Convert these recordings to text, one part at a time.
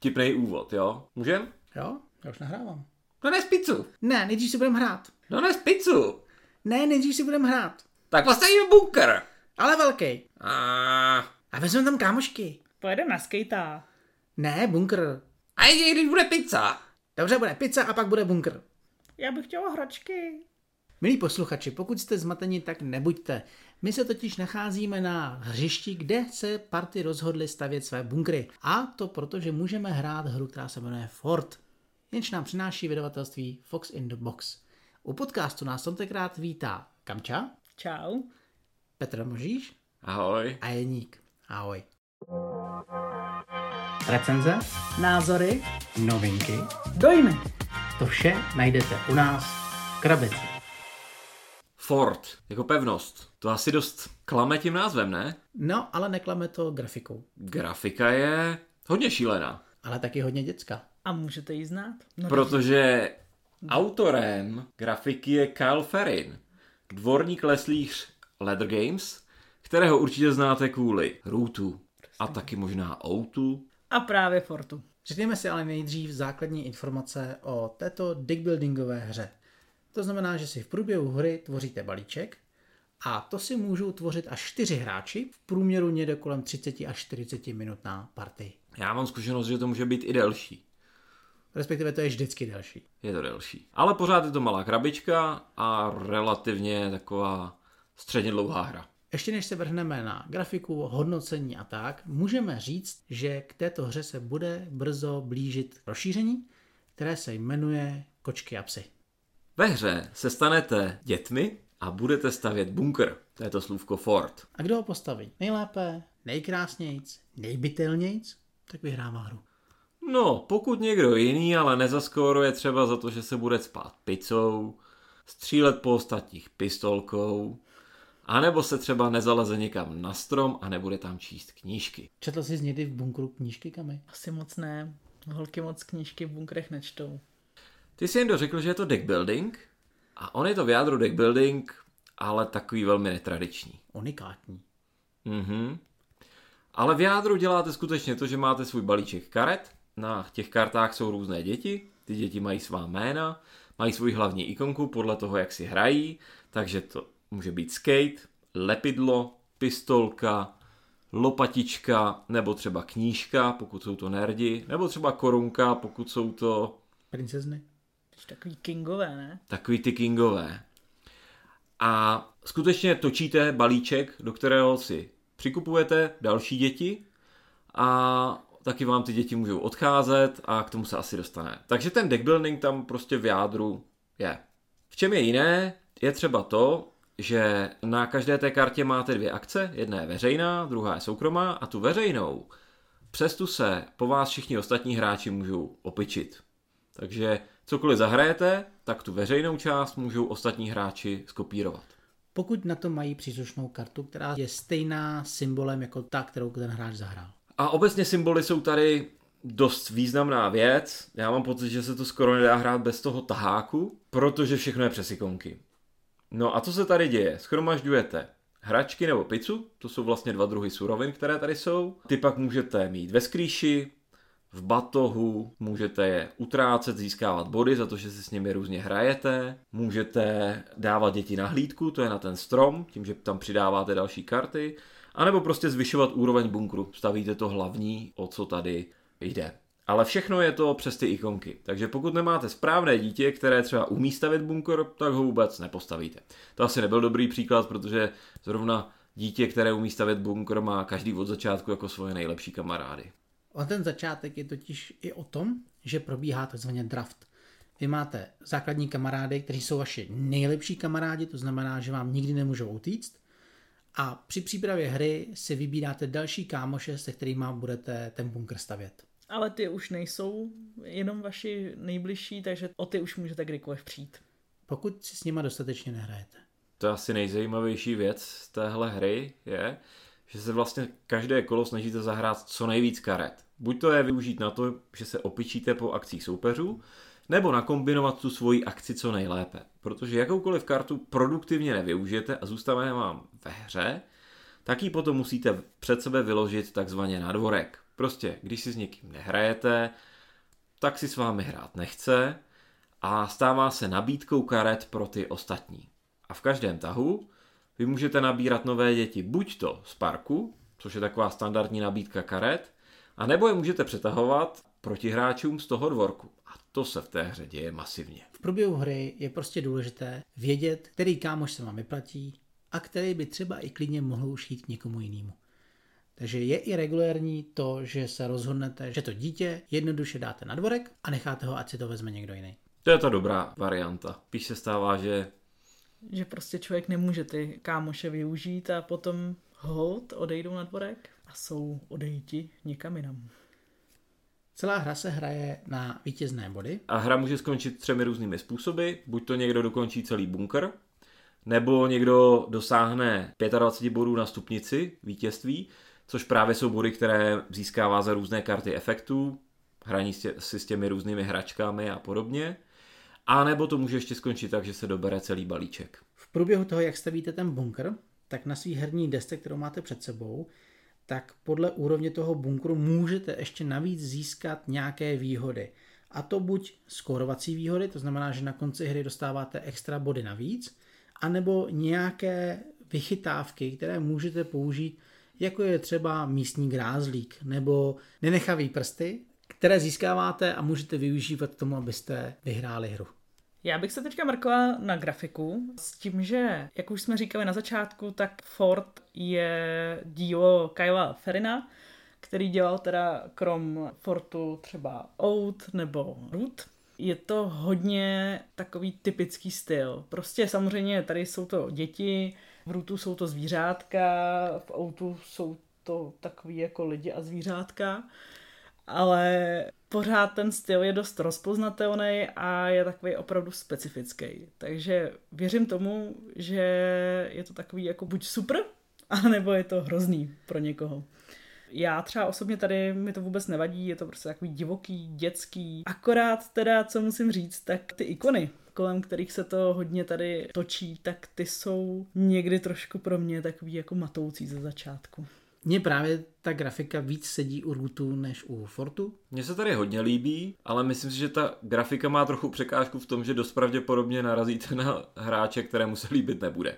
tipnej úvod, jo? Můžem? Jo, já už nahrávám. Dones pizzu. Ne, nejdřív si budeme hrát. Dones pizzu. Ne, nejdřív si budeme hrát. Tak postavíme bunker. Ale velký. A vezmeme tam kámošky. Pojedeme na skejta. Ne, bunkr. A jedině, když bude pizza. Dobře, bude pizza a pak bude bunkr. Já bych chtěla hračky. Milí posluchači, pokud jste zmateni, tak nebuďte. My se totiž nacházíme na hřišti, kde se party rozhodly stavět své bunkry. A to proto, že můžeme hrát hru, která se jmenuje Fort, jenž nám přináší vydavatelství Fox in the Box. U podcastu nás tentokrát vítá Kamča. Čau. Petr Mojžíš. Ahoj. A Jeník. Ahoj. Recenze, názory, novinky, dojmy. To vše najdete u nás v krabici. Fort, jako pevnost. To asi dost klame tím názvem, ne? No, ale neklame to grafikou. Grafika je hodně šílená. Ale taky hodně dětská. A můžete ji znát? No, protože autorem grafiky je Kyle Ferrin, dvorník leslíř Leder Games, kterého určitě znáte kvůli Routu a taky možná Outu. A právě Fortu. Řekněme si ale nejdřív základní informace o této deckbuildingové hře. To znamená, že si v průběhu hry tvoříte balíček a to si můžou tvořit až 4 hráči v průměru někde kolem 30 až 40 minut na partii. Já mám zkušenost, že to může být i delší. Respektive to je vždycky delší. Je to delší. Ale pořád je to malá krabička a relativně taková středně dlouhá hra. Ještě než se vrhneme na grafiku, hodnocení a tak, můžeme říct, že k této hře se bude brzo blížit rozšíření, které se jmenuje Kočky a psy. Ve hře se stanete dětmi a budete stavět bunkr, to je to slůvko Fort. A kdo ho postaví nejlépe, nejkrásnějc, nejbitelnějc, tak vyhrává hru. No, pokud někdo jiný, ale nezaskoruje třeba za to, že se bude spát picou, střílet po ostatních pistolkou, a nebo se třeba nezaleze někam na strom a nebude tam číst knížky. Četl jsi někdy v bunkru knížky, Kami? Asi moc ne. Holky moc knížky v bunkrech nečtou. Ty jsi jim dořekl, že je to deckbuilding a on je to v jádru deckbuilding, ale takový velmi netradiční. Unikátní. Mhm. Ale v jádru děláte skutečně to, že máte svůj balíček karet. Na těch kartách jsou různé děti. Ty děti mají svá jména, mají svůj hlavní ikonku podle toho, jak si hrají, takže to může být skate, lepidlo, pistolka, lopatička, nebo třeba knížka, pokud jsou to nerdi, nebo třeba korunka, pokud jsou to... princezny. Takový kingové, ne? Takový ty kingové. A skutečně točíte balíček, do kterého si přikupujete další děti a taky vám ty děti můžou odcházet a k tomu se asi dostane. Takže ten deckbuilding tam prostě v jádru je. V čem je jiné, je třeba to, že na každé té kartě máte 2 akce, jedna je veřejná, druhá je soukromá a tu veřejnou přes tu se po vás všichni ostatní hráči můžou opičit. Takže cokoliv zahrajete, tak tu veřejnou část můžou ostatní hráči skopírovat. Pokud na to mají příslušnou kartu, která je stejná symbolem jako ta, kterou ten hráč zahrál. A obecně symboly jsou tady dost významná věc. Já mám pocit, že se to skoro nedá hrát bez toho taháku, protože všechno je přes ikonky. No a co se tady děje? Schromažďujete hračky nebo pizzu, to jsou vlastně 2 druhy surovin, které tady jsou. Ty pak můžete mít ve skrýši, v batohu, můžete je utrácet, získávat body za to, že si s nimi různě hrajete. Můžete dávat děti na hlídku, to je na ten strom, tím, že tam přidáváte další karty. A nebo prostě zvyšovat úroveň bunkru, stavíte to hlavní, o co tady jde. Ale všechno je to přes ty ikonky. Takže pokud nemáte správné dítě, které třeba umí stavět bunkr, tak ho vůbec nepostavíte. To asi nebyl dobrý příklad, protože zrovna dítě, které umí stavět bunkr, má každý od začátku jako svoje nejlepší kamarády. A ten začátek je totiž i o tom, že probíhá takzvaně draft. Vy máte základní kamarády, kteří jsou vaši nejlepší kamarádi, to znamená, že vám nikdy nemůžou utíct. A při přípravě hry si vybíráte další kámoše, se kterými budete ten bunkr stavět. Ale ty už nejsou jenom vaši nejbližší, takže o ty už můžete kdykoliv přijít. Pokud si s nima dostatečně nehrajete. To je asi nejzajímavější věc z téhle hry je, že se vlastně každé kolo snažíte zahrát co nejvíc karet. Buď to je využít na to, že se opičíte po akcích soupeřů, nebo nakombinovat tu svoji akci co nejlépe. Protože jakoukoliv kartu produktivně nevyužijete a zůstane vám ve hře, tak ji potom musíte před sebe vyložit takzvaně na dvorek. Prostě, když si s někým nehrajete, tak si s vámi hrát nechce a stává se nabídkou karet pro ty ostatní. A v každém tahu vy můžete nabírat nové děti buď to z parku, což je taková standardní nabídka karet, a nebo je můžete přetahovat proti hráčům z toho dvorku. A to se v té hře děje masivně. V průběhu hry je prostě důležité vědět, který kámoš se vám vyplatí a který by třeba i klidně mohl už jít k někomu jinému. Takže je i regulérní to, že se rozhodnete, že to dítě jednoduše dáte na dvorek a necháte ho, ať si to vezme někdo jiný. To je ta dobrá varianta. Píš se stává, že prostě člověk nemůže ty kámoše využít a potom holt odejdou na dvorek a jsou odejti někam jinam. Celá hra se hraje na vítězné body. A hra může skončit 3 různými způsoby. Buď to někdo dokončí celý bunkr, nebo někdo dosáhne 25 bodů na stupnici vítězství, což právě jsou body, které získává za různé karty efektů, hraní si s těmi různými hračkami a podobně. A nebo to může ještě skončit tak, že se dobere celý balíček. V průběhu toho, jak stavíte ten bunkr, tak na svý herní desce, kterou máte před sebou, tak podle úrovně toho bunkru můžete ještě navíc získat nějaké výhody. A to buď skórovací výhody, to znamená, že na konci hry dostáváte extra body navíc, anebo nějaké vychytávky, které můžete použít, jako je třeba místní grázlík nebo nenechavý prsty, které získáváte a můžete využívat k tomu, abyste vyhráli hru. Já bych se teďka mrkla na grafiku s tím, že, jak už jsme říkali na začátku, tak Fort je dílo Kyla Ferrina, který dělal teda krom Fortu třeba Out nebo Route. Je to hodně takový typický styl. Prostě samozřejmě tady jsou to děti, v Routu jsou to zvířátka, v Outu jsou to takový jako lidi a zvířátka, ale pořád ten styl je dost rozpoznatelný a je takový opravdu specifický. Takže věřím tomu, že je to takový jako buď super, anebo je to hrozný pro někoho. Já třeba osobně tady mi to vůbec nevadí, je to prostě takový divoký, dětský. Akorát teda, co musím říct, tak ty ikony, kolem kterých se to hodně tady točí, tak ty jsou někdy trošku pro mě takový jako matoucí ze začátku. Mně právě ta grafika víc sedí u Routu než u Fortu. Mně se tady hodně líbí, ale myslím si, že ta grafika má trochu překážku v tom, že dost pravděpodobně narazíte na hráče, kterému se líbit nebude.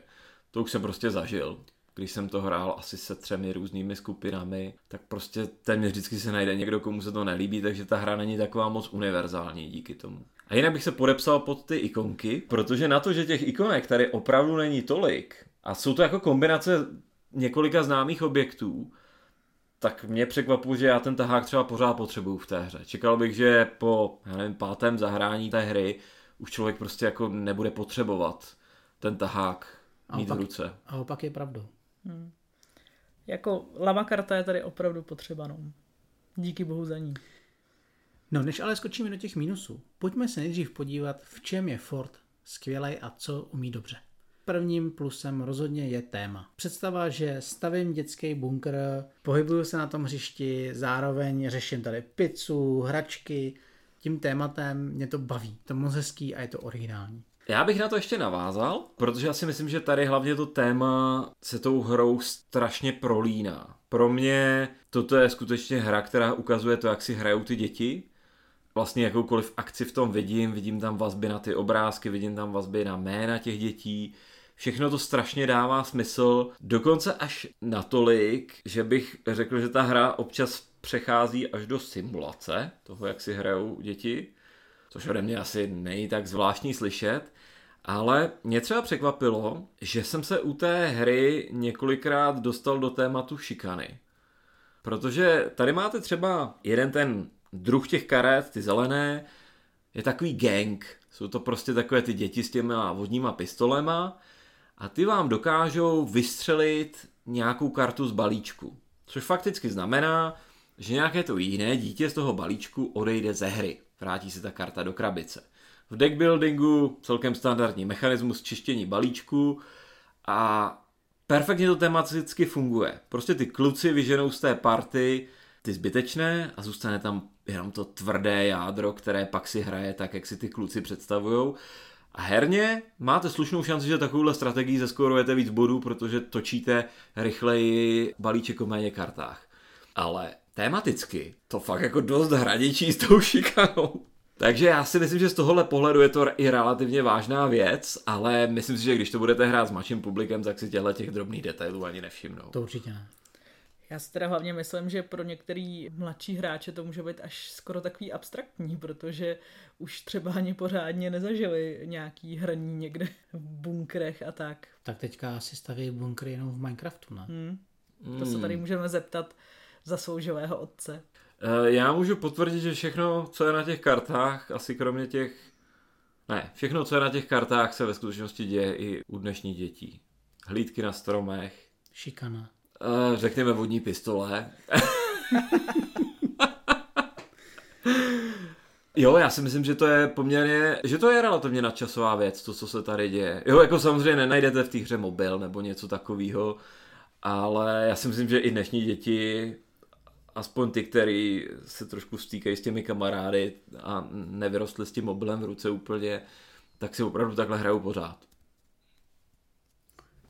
To už jsem prostě zažil. Když jsem to hrál asi se 3 různými skupinami, tak prostě téměř vždycky se najde někdo, komu se to nelíbí, takže ta hra není taková moc univerzální díky tomu. A jinak bych se podepsal pod ty ikonky, protože na to, že těch ikonek tady opravdu není tolik a jsou to jako kombinace několika známých objektů, tak mě překvapuje, že já ten tahák třeba pořád potřebuju v té hře. Čekal bych, že po, já nevím, 5. zahrání té hry už člověk prostě jako nebude potřebovat ten tahák mít v ruce. A opak je pravdou. Jako lama karta je tady opravdu potřeba, no. Díky bohu za ní. No, než ale skočíme do těch minusů, pojďme se nejdřív podívat, v čem je Fort skvělej a co umí dobře. Prvním plusem rozhodně je téma. Představa, že stavím dětský bunkr, pohybuju se na tom hřišti, zároveň řeším tady pizzu, hračky, tím tématem mě to baví. To je moc hezký a je to originální. Já bych na to ještě navázal, protože já si myslím, že tady hlavně to téma se tou hrou strašně prolíná. Pro mě toto je skutečně hra, která ukazuje to, jak si hrajou ty děti. Vlastně jakoukoliv akci v tom vidím tam vazby na ty obrázky, vidím tam vazby na jména těch dětí. Všechno to strašně dává smysl, dokonce až natolik, že bych řekl, že ta hra občas přechází až do simulace toho, jak si hrajou děti. Což ode mě asi není tak zvláštní slyšet, ale mě třeba překvapilo, že jsem se u té hry několikrát dostal do tématu šikany. Protože tady máte třeba jeden ten druh těch karet, ty zelené, je takový gang. Jsou to prostě takové ty děti s těma vodníma pistolema a ty vám dokážou vystřelit nějakou kartu z balíčku. Což fakticky znamená, že nějaké to jiné dítě z toho balíčku odejde ze hry. Vrátí se ta karta do krabice. V deckbuildingu celkem standardní mechanismus čištění balíčku a perfektně to tematicky funguje. Prostě ty kluci vyženou z té party ty zbytečné a zůstane tam jenom to tvrdé jádro, které pak si hraje tak, jak si ty kluci představujou. A herně máte slušnou šanci, že takovouhle strategii zeskorujete víc bodů, protože točíte rychleji balíček o méně kartách. Ale tematicky to fakt jako dost hraničí s tou šikanou. Takže já si myslím, že z tohohle pohledu je to i relativně vážná věc, ale myslím si, že když to budete hrát s mladším publikem, tak si těchto drobných detailů ani nevšimnou. To určitě ne. Já si teda hlavně myslím, že pro některý mladší hráče to může být až skoro takový abstraktní, protože už třeba ani pořádně nezažili nějaký hraní někde v bunkrech a tak. Tak teďka asi staví bunkry jenom v Minecraftu, ne? To se tady můžeme zeptat zasloužilého otce. Já můžu potvrdit, že všechno, co je na těch kartách, asi kromě těch... Ne, všechno, co je na těch kartách, se ve skutečnosti děje i u dnešních dětí. Hlídky na stromech. Šikana. Řekněme vodní pistole. Jo, já si myslím, že to je poměrně, že to je relativně nadčasová věc, to, co se tady děje. Jo, jako samozřejmě nenajdete v té hře mobil nebo něco takového, ale já si myslím, že i dnešní děti, aspoň ty, který se trošku stýkají s těmi kamarády a nevyrostli s tím mobilem v ruce úplně, tak si opravdu takhle hrajou pořád.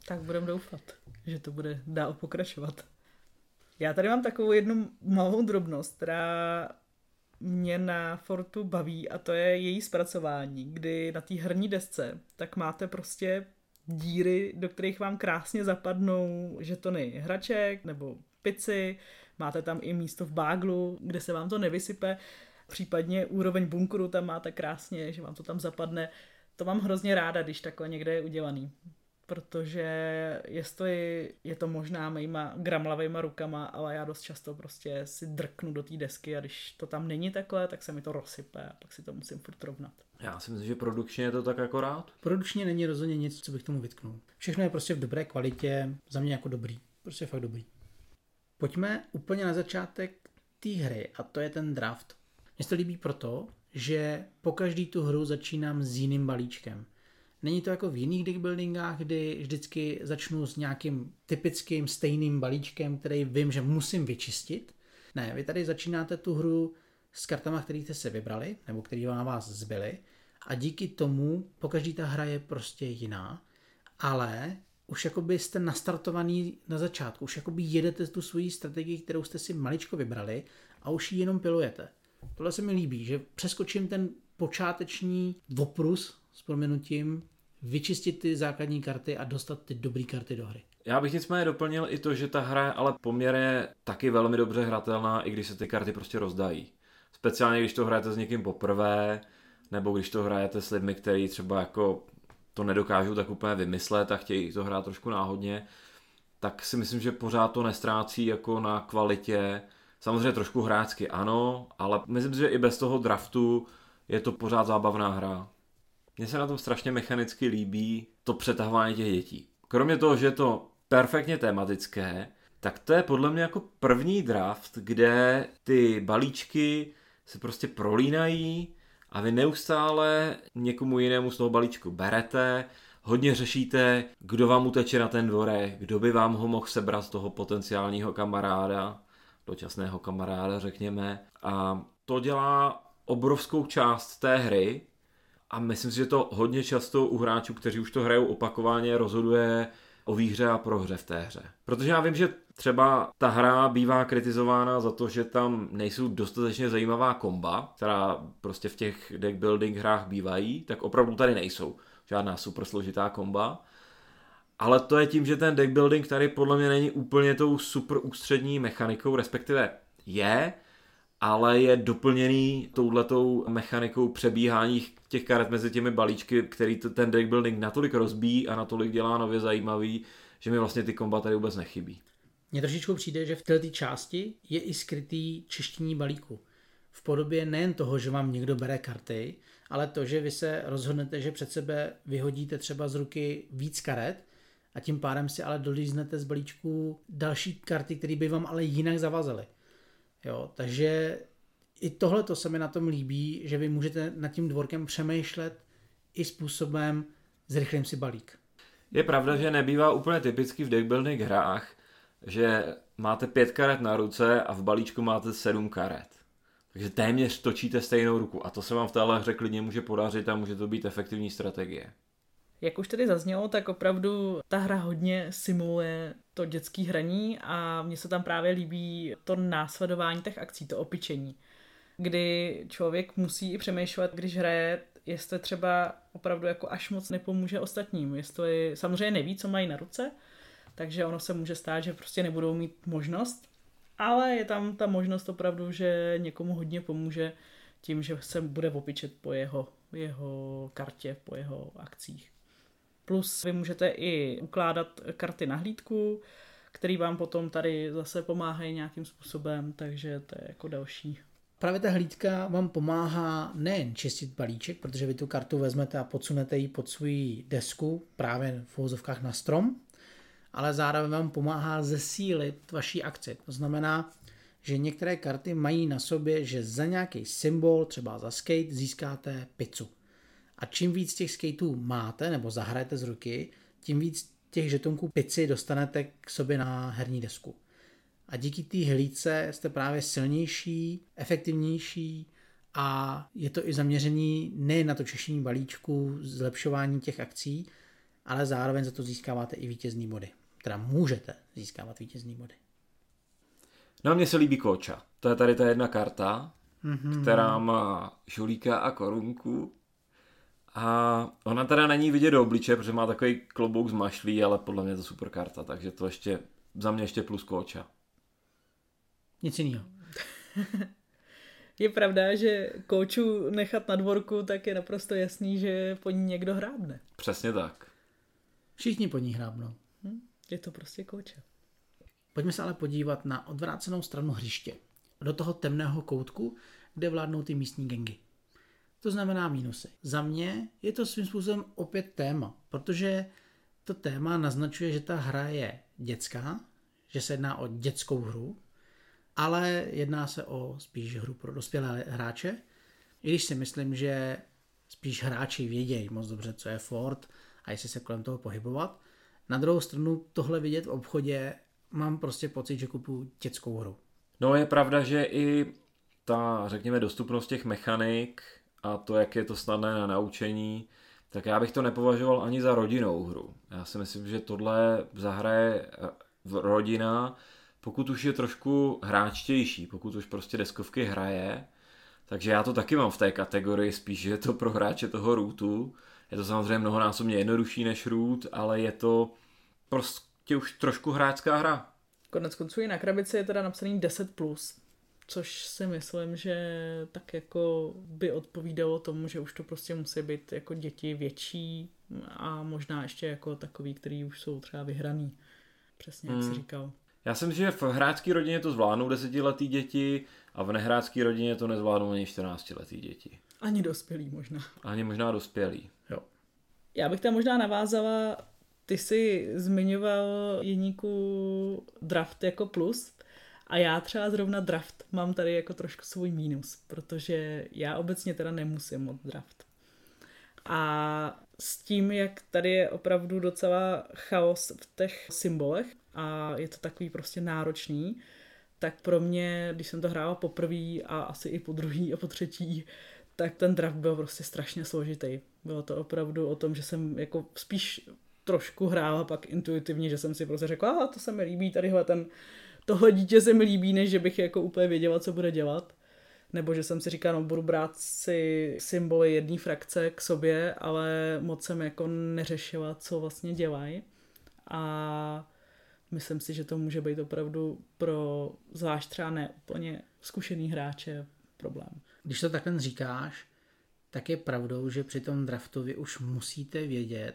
Tak budeme doufat, že to bude dál pokračovat. Já tady mám takovou jednu malou drobnost, která mě na Fortu baví, a to je její zpracování, kdy na té herní desce tak máte prostě díry, do kterých vám krásně zapadnou žetony hraček nebo pici, máte tam i místo v báglu, kde se vám to nevysype, případně úroveň bunkru tam máte krásně, že vám to tam zapadne. To mám hrozně ráda, když takhle někde je udělaný. Protože jestli je to možná mýma gramlavejma rukama, ale já dost často prostě si drknu do té desky a když to tam není takhle, tak se mi to rozsype a pak si to musím furt rovnat. Já si myslím, že produkčně je to tak akorát. Produkčně není rozhodně nic, co bych tomu vytknul. Všechno je prostě v dobré kvalitě, za mě jako dobrý. Prostě fakt dobrý. Pojďme úplně na začátek té hry a to je ten draft. Mně se to líbí proto, že po každý tu hru začínám s jiným balíčkem. Není to jako v jiných deckbuildingách, kdy vždycky začnu s nějakým typickým stejným balíčkem, který vím, že musím vyčistit. Ne, vy tady začínáte tu hru s kartama, které jste si vybrali, nebo které na vás zbyly. A díky tomu pokaždý ta hra je prostě jiná, ale už jakoby jste nastartovaný na začátku, už jakoby jedete tu svoji strategii, kterou jste si maličko vybrali a už ji jenom pilujete. Tohle se mi líbí, že přeskočím ten počáteční voprus s proměnutím, vyčistit ty základní karty a dostat ty dobré karty do hry. Já bych nicméně doplnil i to, že ta hra je ale poměrně taky velmi dobře hratelná, i když se ty karty prostě rozdají. Speciálně když to hrajete s někým poprvé, nebo když to hrajete s lidmi, kteří třeba jako to nedokážou tak úplně vymyslet a chtějí to hrát trošku náhodně, tak si myslím, že pořád to nestrácí jako na kvalitě. Samozřejmě trošku hrácky ano, ale myslím si, že i bez toho draftu je to pořád zábavná hra. Mně se na tom strašně mechanicky líbí to přetahování těch dětí. Kromě toho, že je to perfektně tematické, tak to je podle mě jako první draft, kde ty balíčky se prostě prolínají a vy neustále někomu jinému z toho balíčku berete, hodně řešíte, kdo vám uteče na ten dvorek, kdo by vám ho mohl sebrat z toho potenciálního kamaráda, dočasného kamaráda řekněme. A to dělá obrovskou část té hry, a myslím si, že to hodně často u hráčů, kteří už to hrajou opakovaně, rozhoduje o výhře a prohře v té hře. Protože já vím, že třeba ta hra bývá kritizována za to, že tam nejsou dostatečně zajímavá komba, která prostě v těch deckbuilding hrách bývají, tak opravdu tady nejsou žádná super složitá komba. Ale to je tím, že ten deckbuilding tady podle mě není úplně tou super ústřední mechanikou, respektive je, ale je doplněný touhletou mechanikou přebíhání těch karet mezi těmi balíčky, který ten deckbuilding natolik rozbíjí a natolik dělá nově zajímavý, že mi vlastně ty komba tady vůbec nechybí. Mně trošičku přijde, že v této části je i skrytý čištění balíku. V podobě nejen toho, že vám někdo bere karty, ale to, že vy se rozhodnete, že před sebe vyhodíte třeba z ruky víc karet a tím pádem si ale dolíznete z balíčku další karty, které by vám ale jinak zavazaly. Jo, takže i tohleto se mi na tom líbí, že vy můžete nad tím dvorkem přemýšlet i způsobem zrychlím si balík. Je pravda, že nebývá úplně typicky v deckbuilding hrách, že máte 5 karet na ruce a v balíčku máte 7 karet. Takže téměř točíte stejnou ruku a to se vám v téhle hře klidně může podařit a může to být efektivní strategie. Jak už tady zaznělo, tak opravdu ta hra hodně simuluje to dětské hraní a mně se tam právě líbí to následování těch akcí, to opičení, kdy člověk musí i přemýšlet, když hraje, jestli třeba opravdu jako až moc nepomůže ostatním, jestli samozřejmě neví, co mají na ruce, takže ono se může stát, že prostě nebudou mít možnost, ale je tam ta možnost opravdu, že někomu hodně pomůže tím, že se bude opičet po jeho kartě, po jeho akcích. Plus vy můžete i ukládat karty na hlídku, který vám potom tady zase pomáhají nějakým způsobem, takže to je jako další. Právě ta hlídka vám pomáhá nejen čistit balíček, protože vy tu kartu vezmete a podsunete ji pod svou desku, právě v uvozovkách na strom, ale zároveň vám pomáhá zesílit vaší akci. To znamená, že některé karty mají na sobě, že za nějaký symbol, třeba za skate, získáte pizzu. A čím víc těch skateů máte nebo zahrajete z ruky, tím víc těch žetonků pizzy dostanete k sobě na herní desku. A díky té hlídce jste právě silnější, efektivnější a je to i zaměřený nejen na to češení balíčku, zlepšování těch akcí, ale zároveň za to získáváte i vítězný body. Teda můžete získávat vítězný body. No a mně se líbí koča. To je tady ta jedna karta, která má žolíka a korunku. A ona teda není vidět do obliče, protože má takový klobouk z mašlí, ale podle mě je to super karta, takže to ještě za mě ještě plus koča. Nic jiného. Je pravda, že koču nechat na dvorku, tak je naprosto jasný, že po ní někdo hrábne. Přesně tak. Všichni po ní hrábnou. Je to prostě koča. Pojďme se ale podívat na odvrácenou stranu hřiště. Do toho temného koutku, kde vládnou ty místní gangy. To znamená mínusy. Za mě je to svým způsobem opět téma, protože to téma naznačuje, že ta hra je dětská, že se jedná o dětskou hru, ale jedná se o spíš hru pro dospělé hráče, i když si myslím, že spíš hráči vědějí moc dobře, co je Fort a jestli se kolem toho pohybovat. Na druhou stranu tohle vidět v obchodě, mám prostě pocit, že kupuju dětskou hru. No je pravda, že i ta, řekněme, dostupnost těch mechanik a to, jak je to snadné na naučení, tak já bych to nepovažoval ani za rodinnou hru. Já si myslím, že tohle zahraje rodina, pokud už je trošku hráčtější, pokud už prostě deskovky hraje, takže já to taky mám v té kategorii spíš, že je to pro hráče toho Rootu. Je to samozřejmě mnohonásobně jednodušší než Root, ale je to prostě už trošku hráčská hra. Koneckonců i na krabici je teda napsaný 10+, což si myslím, že tak jako by odpovídalo tomu, že už to prostě musí být jako děti větší a možná ještě jako takový, který už jsou třeba vyhraný. Přesně jak jsi říkal. Já si myslím, že v hráčské rodině to zvládnou 10letý děti a v nehráčské rodině to nezvládnou ani 14letý děti. Ani dospělí možná. Ani možná dospělí. Jo. Já bych tam možná navázala, ty jsi zmiňoval Jeníku draft jako plus a já třeba zrovna draft mám tady jako trošku svůj mínus, protože já obecně teda nemusím od draft. A s tím, jak tady je opravdu docela chaos v těch symbolech a je to takový prostě náročný, tak pro mě, když jsem to hrála poprvé a asi i po druhý a po třetí, tak ten draft byl prostě strašně složitý. Bylo to opravdu o tom, že jsem jako spíš trošku hrála pak intuitivně, že jsem si prostě řekla, to se mi líbí, tadyhle tohle dítě se mi líbí, než že bych jako úplně věděla, co bude dělat. Nebo že jsem si říkala, budu brát si symboly jedné frakce k sobě, ale moc jsem jako neřešila, co vlastně dělají. A myslím si, že to může být opravdu pro zvlášť třeba ne úplně zkušený hráče problém. Když to takhle říkáš, tak je pravdou, že při tom draftu vy už musíte vědět,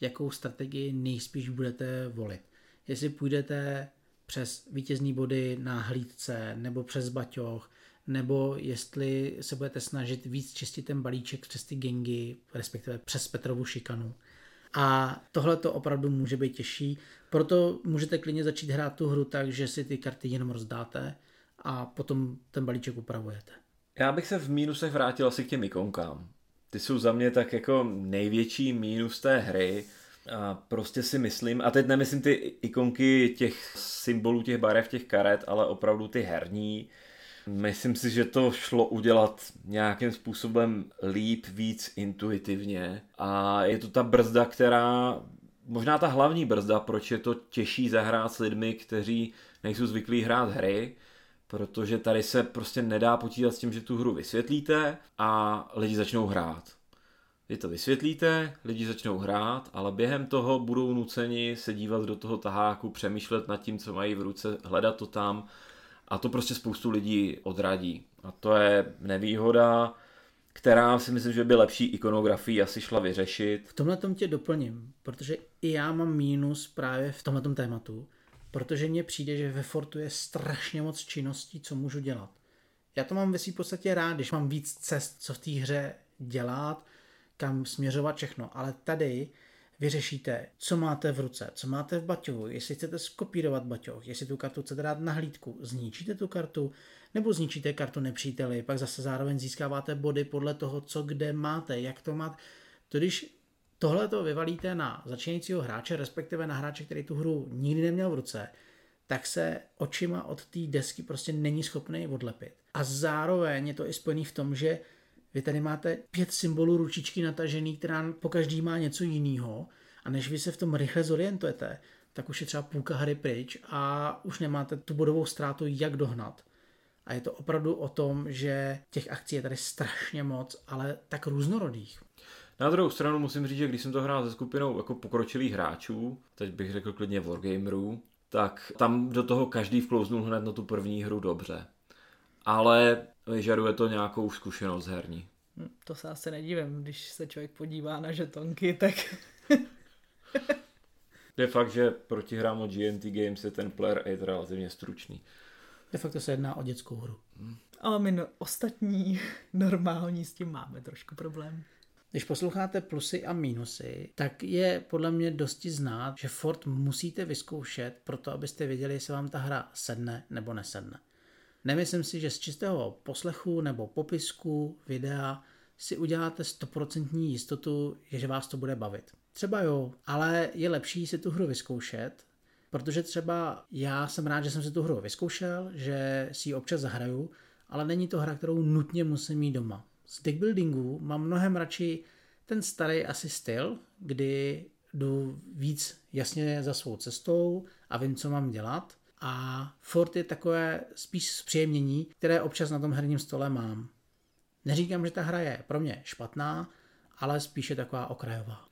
jakou strategii nejspíš budete volit. Jestli půjdete přes vítězný body na hlídce, nebo přes baťoch, nebo jestli se budete snažit víc čistit ten balíček přes ty gangy, respektive přes Petrovu šikanu. A tohle to opravdu může být těžší, proto můžete klidně začít hrát tu hru tak, že si ty karty jenom rozdáte a potom ten balíček upravujete. Já bych se v mínusech vrátil asi k těm ikonkám. Ty jsou za mě tak jako největší mínus té hry a prostě si myslím, a teď nemyslím ty ikonky těch symbolů, těch barev, těch karet, ale opravdu ty herní. Myslím si, že to šlo udělat nějakým způsobem líp, víc intuitivně. A je to ta brzda, která... Možná ta hlavní brzda, proč je to těžší zahrát s lidmi, kteří nejsou zvyklí hrát hry, protože tady se prostě nedá počítat s tím, že tu hru vysvětlíte a lidi začnou hrát. Vy to vysvětlíte, lidi začnou hrát, ale během toho budou nuceni se dívat do toho taháku, přemýšlet nad tím, co mají v ruce, hledat to tam a to prostě spoustu lidí odradí. A to je nevýhoda, která si myslím, že by lepší ikonografii asi šla vyřešit. V tomhletom tě doplním, protože i já mám mínus právě v tomhletom tématu, protože mně přijde, že ve Fortu je strašně moc činností, co můžu dělat. Já to mám ve svým podstatě rád, když mám víc cest, co v té hře dělat, kam směřovat všechno, ale tady vyřešíte, co máte v ruce, co máte v baťohu, jestli chcete skopírovat baťoh, jestli tu kartu chcete dát na hlídku, zničíte tu kartu, nebo zničíte kartu nepříteli, pak zase zároveň získáváte body podle toho, co kde máte, jak to máte. To když tohle to vyvalíte na začínajícího hráče, respektive na hráče, který tu hru nikdy neměl v ruce, tak se očima od té desky prostě není schopný odlepit. A zároveň je to i spojený v tom, že vy tady máte 5 symbolů ručičky natažený, která po každý má něco jiného, a než vy se v tom rychle zorientujete, tak už je třeba půlka hry pryč a už nemáte tu bodovou ztrátu, jak dohnat. A je to opravdu o tom, že těch akcí je tady strašně moc, ale tak různorodých. Na druhou stranu musím říct, že když jsem to hrál se skupinou jako pokročilých hráčů, teď bych řekl klidně wargamerů, tak tam do toho každý vklouznul hned na tu první hru dobře. Ale vyžaduje to nějakou zkušenost herní. To se asi nedívím, když se člověk podívá na žetonky, tak... Je fakt, že proti hrám od GMT Games je ten player aid relativně stručný. De facto se jedná o dětskou hru. Ale my ostatní normální s tím máme trošku problém. Když posloucháte plusy a mínusy, tak je podle mě dosti znát, že Fort musíte vyzkoušet proto, abyste věděli, jestli vám ta hra sedne nebo nesedne. Nemyslím si, že z čistého poslechu nebo popisku videa si uděláte 100% jistotu, že vás to bude bavit. Třeba jo, ale je lepší si tu hru vyzkoušet, protože třeba já jsem rád, že jsem si tu hru vyzkoušel, že si ji občas zahraju, ale není to hra, kterou nutně musím mít doma. Z deckbuildingu mám mnohem radši ten starý asi styl, kdy jdu víc jasně za svou cestou a vím, co mám dělat. A Fort je takové spíš zpříjemnění, které občas na tom herním stole mám. Neříkám, že ta hra je pro mě špatná, ale spíše taková okrajová.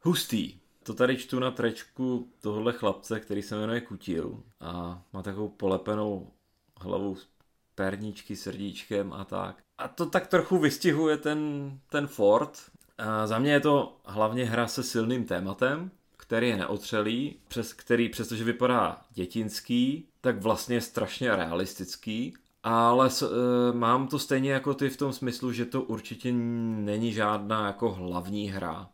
Hustý. To tady čtu na tračku tohohle chlapce, který se jmenuje Kutil a má takovou polepenou hlavu z perníčky, srdíčkem a tak. A to tak trochu vystihuje ten Fort. A za mě je to hlavně hra se silným tématem, který je neotřelý, přestože vypadá dětinský, tak vlastně je strašně realistický, ale mám to stejně jako ty v tom smyslu, že to určitě není žádná jako hlavní hra.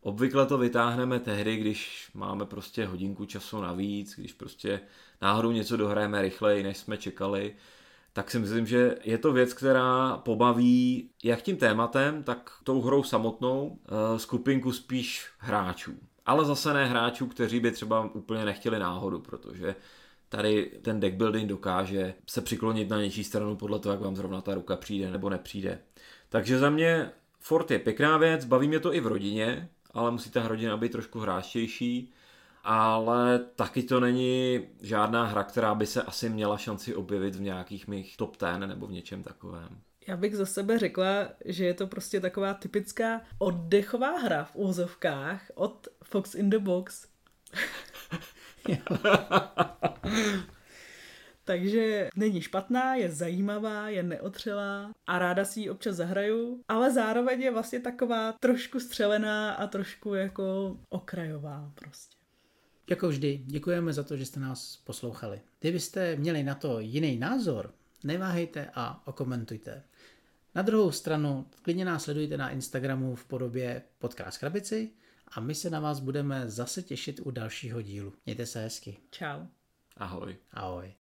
Obvykle to vytáhneme tehdy, když máme prostě hodinku času navíc, když prostě náhodou něco dohrajeme rychleji, než jsme čekali, tak si myslím, že je to věc, která pobaví jak tím tématem, tak tou hrou samotnou skupinku spíš hráčů. Ale zase ne hráčů, kteří by třeba úplně nechtěli náhodu, protože tady ten deckbuilding dokáže se přiklonit na něčí stranu podle toho, jak vám zrovna ta ruka přijde nebo nepřijde. Takže za mě Fort je pěkná věc, baví mě to i v rodině, ale musí ta rodina být trošku hráčtější, ale taky to není žádná hra, která by se asi měla šanci objevit v nějakých mých top 10 nebo v něčem takovém. Já bych za sebe řekla, že je to prostě taková typická oddechová hra v úzovkách od Fox in the Box. Takže není špatná, je zajímavá, je neotřelá a ráda si ji občas zahraju, ale zároveň je vlastně taková trošku střelená a trošku jako okrajová prostě. Jako vždy, děkujeme za to, že jste nás poslouchali. Kdybyste měli na to jiný názor, neváhejte a okomentujte. Na druhou stranu, klidně nás sledujte na Instagramu v podobě Podcast Krabici a my se na vás budeme zase těšit u dalšího dílu. Mějte se hezky. Čau. Ahoj. Ahoj.